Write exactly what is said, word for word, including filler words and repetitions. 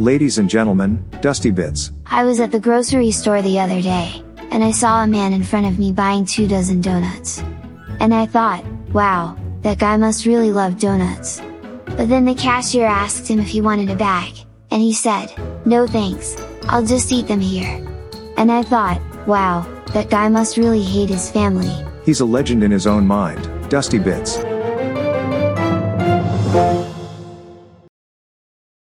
Ladies and gentlemen, Dusty Bits. I was at the grocery store the other day, and I saw a man in front of me buying two dozen donuts. And I thought, wow, that guy must really love donuts. But then the cashier asked him if he wanted a bag, and he said, no thanks, I'll just eat them here. And I thought, wow, that guy must really hate his family. He's a legend in his own mind, Dusty Bits.